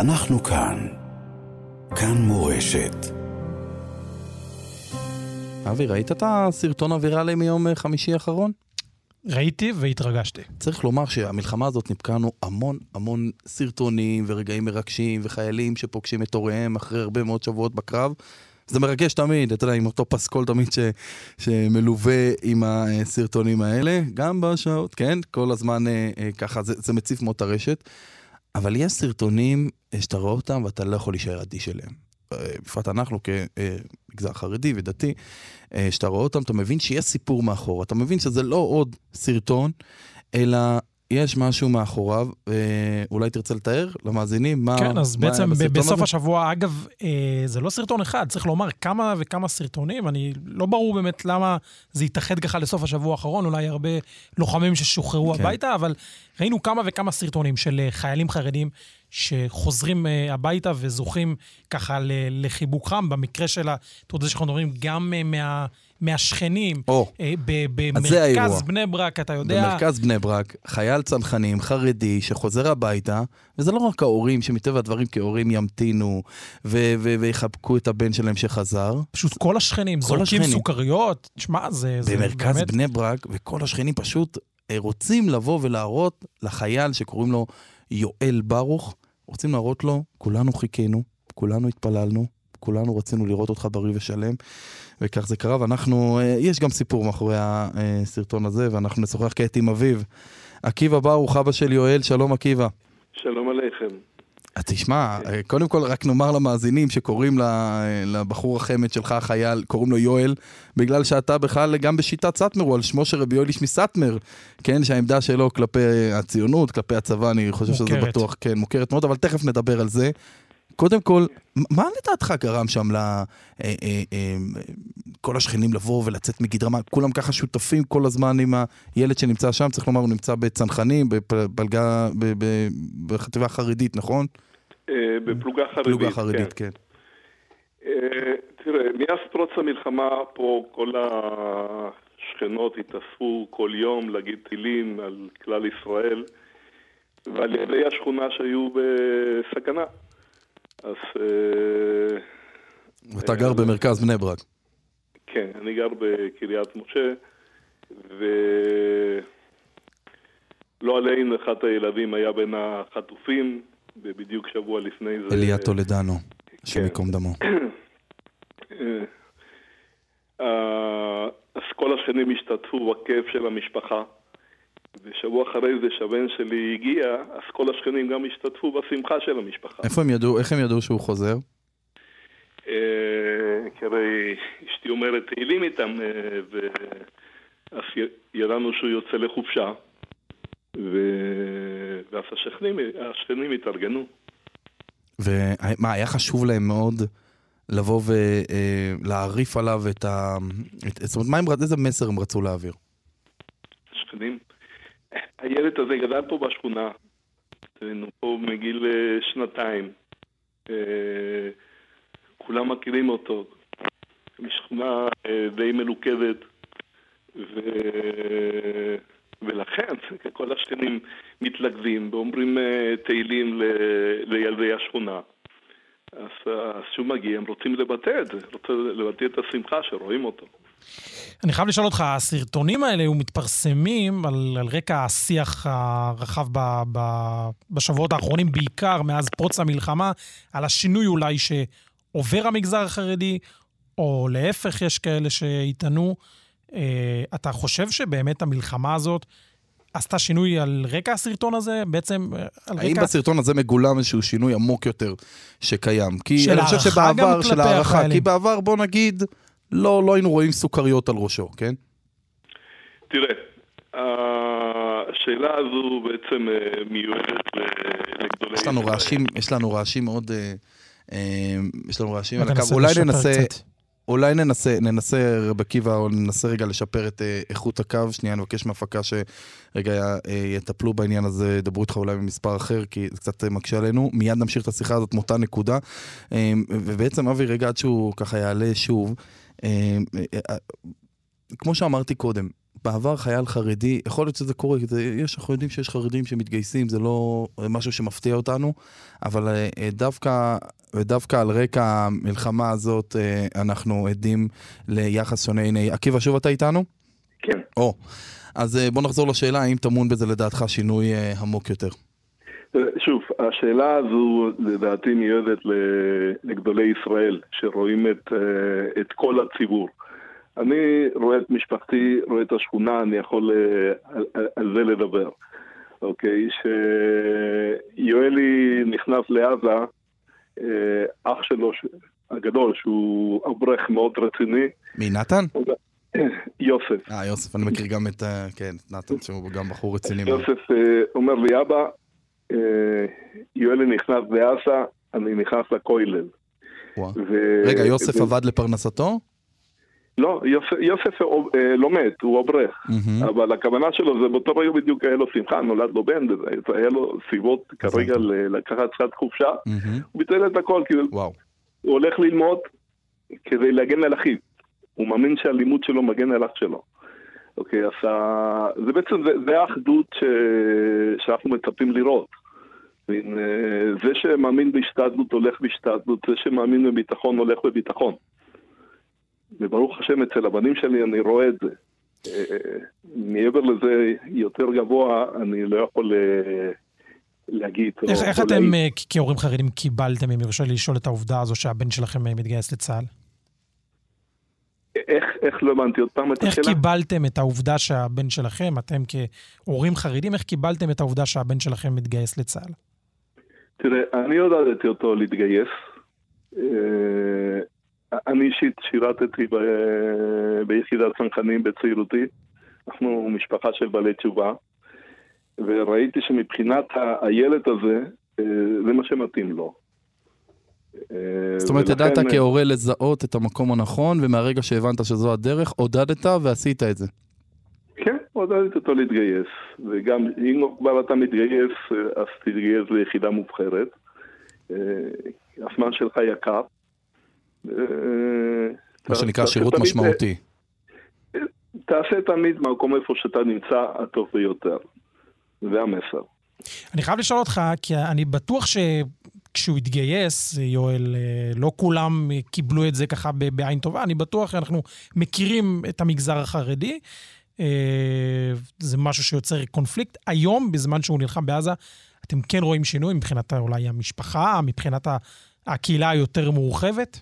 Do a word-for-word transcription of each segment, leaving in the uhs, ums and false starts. אנחנו כאן, כאן מורשת. אבי, ראית את הסרטון הוויראלי מיום חמישי האחרון? ראיתי והתרגשתי. צריך לומר שהמלחמה הזאת נפקענו המון המון סרטונים ורגעים מרגשים וחיילים שפוגשים את הוריהם אחרי הרבה מאוד שבועות בקרב. זה מרגש תמיד, אתה יודע, עם אותו פסקול תמיד ש, שמלווה עם הסרטונים האלה, גם בשעות, כן, כל הזמן אה, אה, ככה, זה, זה מציף מאוד הרשת, אבל יש סרטונים שאתה רואה אותם ואתה לא יכול להישאר אדיש אליהם. בפרט אנחנו כמגזר חרדי ודתי, שאתה רואה אותם, אתה מבין שיש סיפור מאחור, אתה מבין שזה לא עוד סרטון, אלא יש משהו מאחוריו, אולי תרצה לתאר למאזינים? כן, אז בעצם בסוף השבוע, אגב, זה לא סרטון אחד, צריך לומר כמה וכמה סרטונים, אני לא ברור באמת למה זה יתאחד ככה לסוף השבוע האחרון, אולי הרבה לוחמים ששוחררו הביתה, אבל ראינו כמה וכמה סרטונים של חיילים חרדים, שחוזרים הביתה וזוכים ככה לחיבוק חם, במקרה של התעודה שאנחנו מדברים, גם מה... מהשכנים, במרכז בני ברק, אתה יודע. במרכז בני ברק, חייל צנחנים, חרדי, שחוזר הביתה, וזה לא רק ההורים, שמטבע הדברים כהורים ימתינו, ויחבקו את הבן שלהם שחזר. פשוט כל השכנים, זורקים סוכריות, תשמע, זה במרכז בני ברק, וכל השכנים פשוט רוצים לבוא ולהראות לחייל שקוראים לו יואל ברוך, רוצים להראות לו, כולנו חיכינו, כולנו התפללנו, כולנו רצינו לראות אותך בריא ושלם, וכך זה קרה, ואנחנו, יש גם סיפור מאחורי הסרטון הזה, ואנחנו נשוחח כעת עם אביו. עקיבא ברוך, אבא של יואל, שלום עקיבא. שלום עליכם. אז תשמע, קודם כל רק נאמר למאזינים שקוראים לבחור החמד שלך, החייל, קוראים לו יואל, בגלל שאתה בכלל גם בשיטת סאטמר, הוא על שמו של רבי יואל מסאטמר, כן, שהעמדה שלו כלפי הציונות, כלפי הצבא, אני חושב מוכרת. שזה בטוח, כן, מוכרת מאוד, אבל תכף נדבר על זה. קודם כל, מה לדעתך גרם שם לכל השכנים לבוא ולצאת מגדרם? כולם ככה שותפים כל הזמן עם הילד שנמצא שם, צריך לומר, הוא נמצא בצנחנים, בפלגה, בחטיבה חרדית, נכון? בפלוגה חרדית, כן. בפלוגה חרדית, כן. תראה, מאז פרוץ המלחמה פה כל השכנות התאספו כל יום להגיד טילים על כלל ישראל, ועל ידי השכונה שהיו בסכנה. אז... ואתה גר במרכז בני ברק. כן, אני גר בקריית משה, ולא עלינו אחד הילדים היה בין החטופים, ובדיוק שבוע לפני זה... אליה תולדנו, שמקום דמו. אז כל השכנים השתתפו בכיף של המשפחה, ושבוע אחרי זה שבן שלי הגיע, אז כל השכנים גם השתתפו בשמחה של המשפחה. איפה הם ידעו, איך הם ידעו שהוא חוזר? כרי, אשתי אומרת, תהילים איתם, ואז ידענו שהוא יוצא לחופשה, ואז השכנים התארגנו. ומה, היה חשוב להם מאוד לבוא ולהעריף עליו את ה... זאת אומרת, איזה מסר הם רצו להעביר? השכנים... הילד הזה גדל פה בשכונה, הוא פה מגיל שנתיים, כולם מכירים אותו, משכונה די מלוכדת, ולכן כל השכנים מתלכדים ואומרים תהילים לילדי השכונה. אז כשהוא מגיע, הם רוצים לבטא את זה, רוצים לבטא את השמחה שרואים אותו. אני חייב לשאול אותך, הסרטונים האלה הוא מתפרסמים על, על רקע השיח הרחב ב, ב, בשבועות האחרונים, בעיקר מאז פרוץ המלחמה, על השינוי אולי שעובר המגזר החרדי, או להפך יש כאלה שיתנו. אה, אתה חושב שבאמת המלחמה הזאת עשתה שינוי על רקע הסרטון הזה? בעצם על רקע... האם בסרטון הזה מגולם איזשהו שינוי עמוק יותר שקיים? כי אני חושב שבעבר, של הערכה, כי בעבר בוא נגיד... לא, לא היינו רואים סוכריות על ראשו, כן? תראה, השאלה הזו בעצם מיועדת לגדולי... יש לנו רעשים, יש לנו רעשים מאוד... יש לנו רעשים על הקו. אולי ננסה, אולי ננסה, ננסה רבקיבה, או ננסה רגע לשפר את איכות הקו. שנייה, נבקש מהפקה שרגע יטפלו בעניין הזה, דברו איתך אולי במספר אחר, כי זה קצת מקשה עלינו. מיד נמשיך את השיחה הזאת, מותה נקודה. ובעצם אבי רגע עד שהוא ככה יעלה שוב... כמו שאמרתי קודם, בעבר חייל חרדי, יכול להיות שזה קורה, יש, אנחנו יודעים שיש חרדים שמתגייסים, זה לא משהו שמפתיע אותנו, אבל דווקא, ודווקא על רקע המלחמה הזאת אנחנו עדים ליחס שונה. הנה, עקיבא, שוב אתה איתנו? כן. או, אז בוא נחזור לשאלה, האם תמון בזה לדעתך שינוי עמוק יותר? שוב, השאלה הזו לדעתי מיועדת לגדולי ישראל, שרואים את, את כל הציבור. אני רואה את משפחתי, רואה את השכונה, אני יכול על, על זה לדבר. אוקיי, שיואלי נכנס לעזה, אח שלו הגדול, שהוא אברך מאוד רציני. מי, נתן? יוסף. אה, יוסף, אני מכיר גם את כן, נתן, שהוא גם בחור רציני. יוסף אומר לי, אבא, יואלי נכנס לעזה, אני נכנס לכולל. רגע, יוסף עבד לפרנסתו? לא, יוסף, יוסף אה, לומד, הוא אברך, mm-hmm. אבל הכוונה שלו זה באותו היום בדיוק היה לו שמחה, נולד לו בן, היה לו סיבות כרגע לקחת שעת חופשה, mm-hmm. הוא ביטל את הכל, כי וואו. הוא הולך ללמוד כדי להגן על אחיו, הוא מאמין שהלימוד שלו מגן על אח שלו. אוקיי, אז זה בעצם, זה, זה האחדות ש... שאנחנו מצפים לראות. זה שמאמין בהשתדלות הולך בהשתדלות, זה שמאמין בביטחון הולך בביטחון. וברוך השם, אצל הבנים שלי אני רואה את זה. מעבר לזה יותר גבוה, אני לא יכול להגיד. איך אתם כהורים חרדים קיבלתם, אם ירשה לשאול את העובדה הזו שהבן שלכם מתגייס לצה"ל? איך לא הבנתי עוד פעם את השאלה? איך קיבלתם את העובדה שהבן שלכם, אתם כהורים חרדים, איך קיבלתם את העובדה שהבן שלכם מתגייס לצה"ל? תראה, אני עודדתי אותו להתגייס. אני אישית שירתתי ב... ביחידת צנחנים בצעירותי, אנחנו משפחה של בעלי תשובה, וראיתי שמבחינת הילד הזה, זה מה שמתאים לו. זאת אומרת, ולכן... ידעת כהורה לזהות את המקום הנכון, ומהרגע שהבנת שזו הדרך, עודדת ועשית את זה. כן, עודדת אותו להתגייס, וגם אם כבר אתה מתגייס, אז תתגייס ליחידה מובחרת. הזמן שלך יקר. מה שנקרא שירות משמעותי. תעשה תמיד מקום איפה שאתה נמצא הטוב ביותר. זה המסר. אני חייב לשאול אותך, כי אני בטוח שכשהוא התגייס, יואל, לא כולם קיבלו את זה ככה בעין טובה, אני בטוח שאנחנו מכירים את המגזר החרדי, זה משהו שיוצר קונפליקט. היום, בזמן שהוא נלחם בעזה, אתם כן רואים שינוי מבחינת אולי המשפחה, מבחינת הקהילה היותר מורחבת?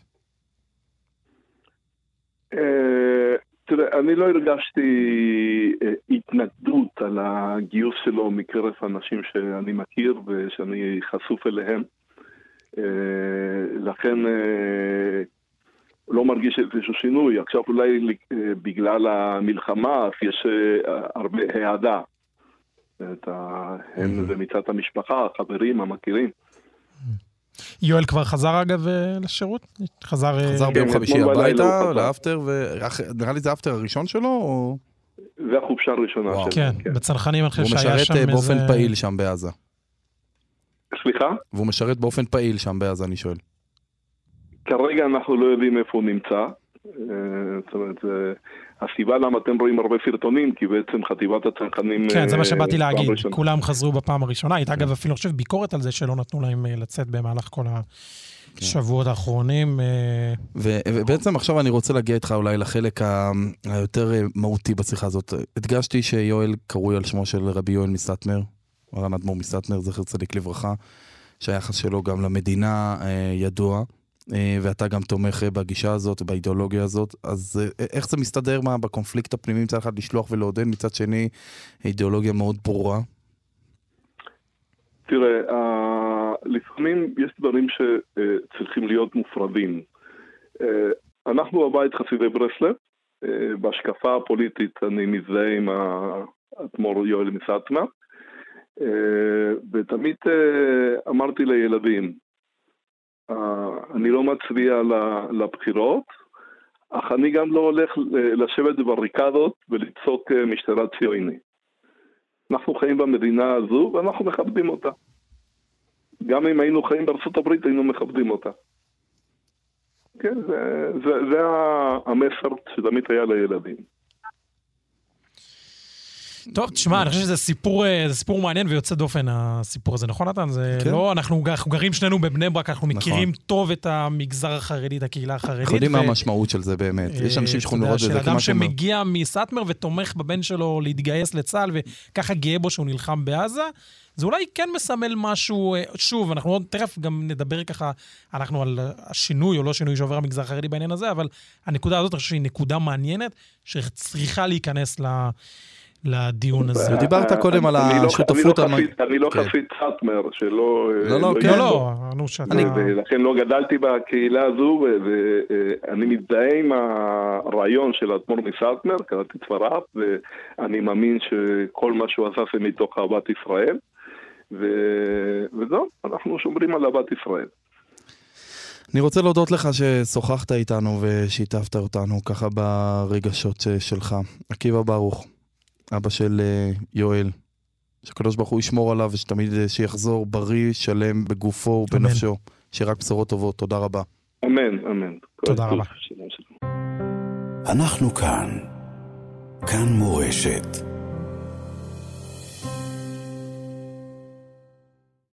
תראה, אני לא הרגשתי התנגדות על הגיוס שלו מקרב אנשים שאני מכיר ושאני חשוף אליהם, לכן לא מרגיש איזשהו שינוי. עכשיו אולי בגלל המלחמה יש הרבה העדה, הם זה מצד המשפחה, החברים, המכירים. יואל כבר חזר אגב לשירות? חזר ביום חמישי הביתה, לאפטר, נראה לי זה האפטר הראשון שלו? זה החופשה הראשונה שלו. כן, בצנחנים אני חושב שהיה שם איזה... והוא משרת באופן פעיל שם בעזה. סליחה? והוא משרת באופן פעיל שם בעזה, אני שואל. כרגע אנחנו לא יודעים איפה הוא נמצא. זאת אומרת, הסיבה למה אתם רואים הרבה סרטונים, כי בעצם חטיבת הצנחנים... כן, זה מה שבאתי להגיד, כולם חזרו בפעם הראשונה, הייתה אגב אפילו חושב ביקורת על זה שלא נתנו להם לצאת במהלך כל השבועות האחרונים. ובעצם עכשיו אני רוצה להגיע איתך אולי לחלק היותר מהותי בשיחה הזאת. הדגשתי שיואל קרוי על שמו של רבי יואל מסאטמר, הר"ן אדמו"ר מסאטמר, זכר צדיק לברכה, שהיחס שלו גם למדינה ידוע. ואתה גם תומך בגישה הזאת, באידיאולוגיה הזאת, אז איך זה מסתדר מה בקונפליקט הפנימי, מצד אחד לשלוח ולעודד, מצד שני אידיאולוגיה מאוד ברורה? תראה, לפעמים יש דברים שצריכים להיות מופרדים. אנחנו בבית חסידי ברסלב, בהשקפה הפוליטית אני מזדהה עם האדמו"ר יואל מסאטמר, ותמיד אמרתי לילדים, אני לא מצביע לבחירות, אך אני גם לא הולך לשבת בריקדות ולצעוק משטרה ציוני. אנחנו חיים במדינה הזו ואנחנו מכבדים אותה. גם אם היינו חיים בארצות הברית היינו מכבדים אותה. כן, זה, זה, זה המסר שתמיד היה לילדים. טוב, תשמע, אני חושב שזה סיפור, זה סיפור מעניין ויוצא דופן, הסיפור הזה, נכון, נתן? זה לא, אנחנו גרים שנינו בבני ברק, אנחנו מכירים טוב את המגזר החרדי, את הקהילה החרדית. אנחנו יודעים מה המשמעות של זה באמת. יש אנשים שיכולים לראות את זה. של אדם שמגיע מסאטמר ותומך בבן שלו להתגייס לצה"ל, וככה גאה בו שהוא נלחם בעזה, זה אולי כן מסמל משהו, שוב, אנחנו עוד תכף גם נדבר ככה, אנחנו על השינוי או לא שינוי שעובר המגזר החרדי בעניין הזה, אבל הנקודה הזאת, אני חושב שהיא נקודה מעניינת, שצריכה להיכנס ל... לדיון הזה. דיברת קודם על השותפות... אני לא חסיד סאטמר, שלא... לא, לא, לא. לכן לא גדלתי בקהילה הזו, ואני מזדהה עם הרעיון של אדמו"ר מסאטמר, קראתי ספריו, ואני מאמין שכל מה שהוא עשה זה מתוך אהבת ישראל, וזהו, אנחנו שומרים על אהבת ישראל. אני רוצה להודות לך ששוחחת איתנו ושיתפת אותנו ככה ברגשות שלך. עקיבא ברוך. אבא של יואל, שקדוש ברוך הוא ישמור עליו, ושתמיד שיחזור בריא, שלם, בגופו ובנפשו, שרק בשורות טובות. תודה רבה. אמן, אמן. תודה רבה. אנחנו כאן, כאן מורשת.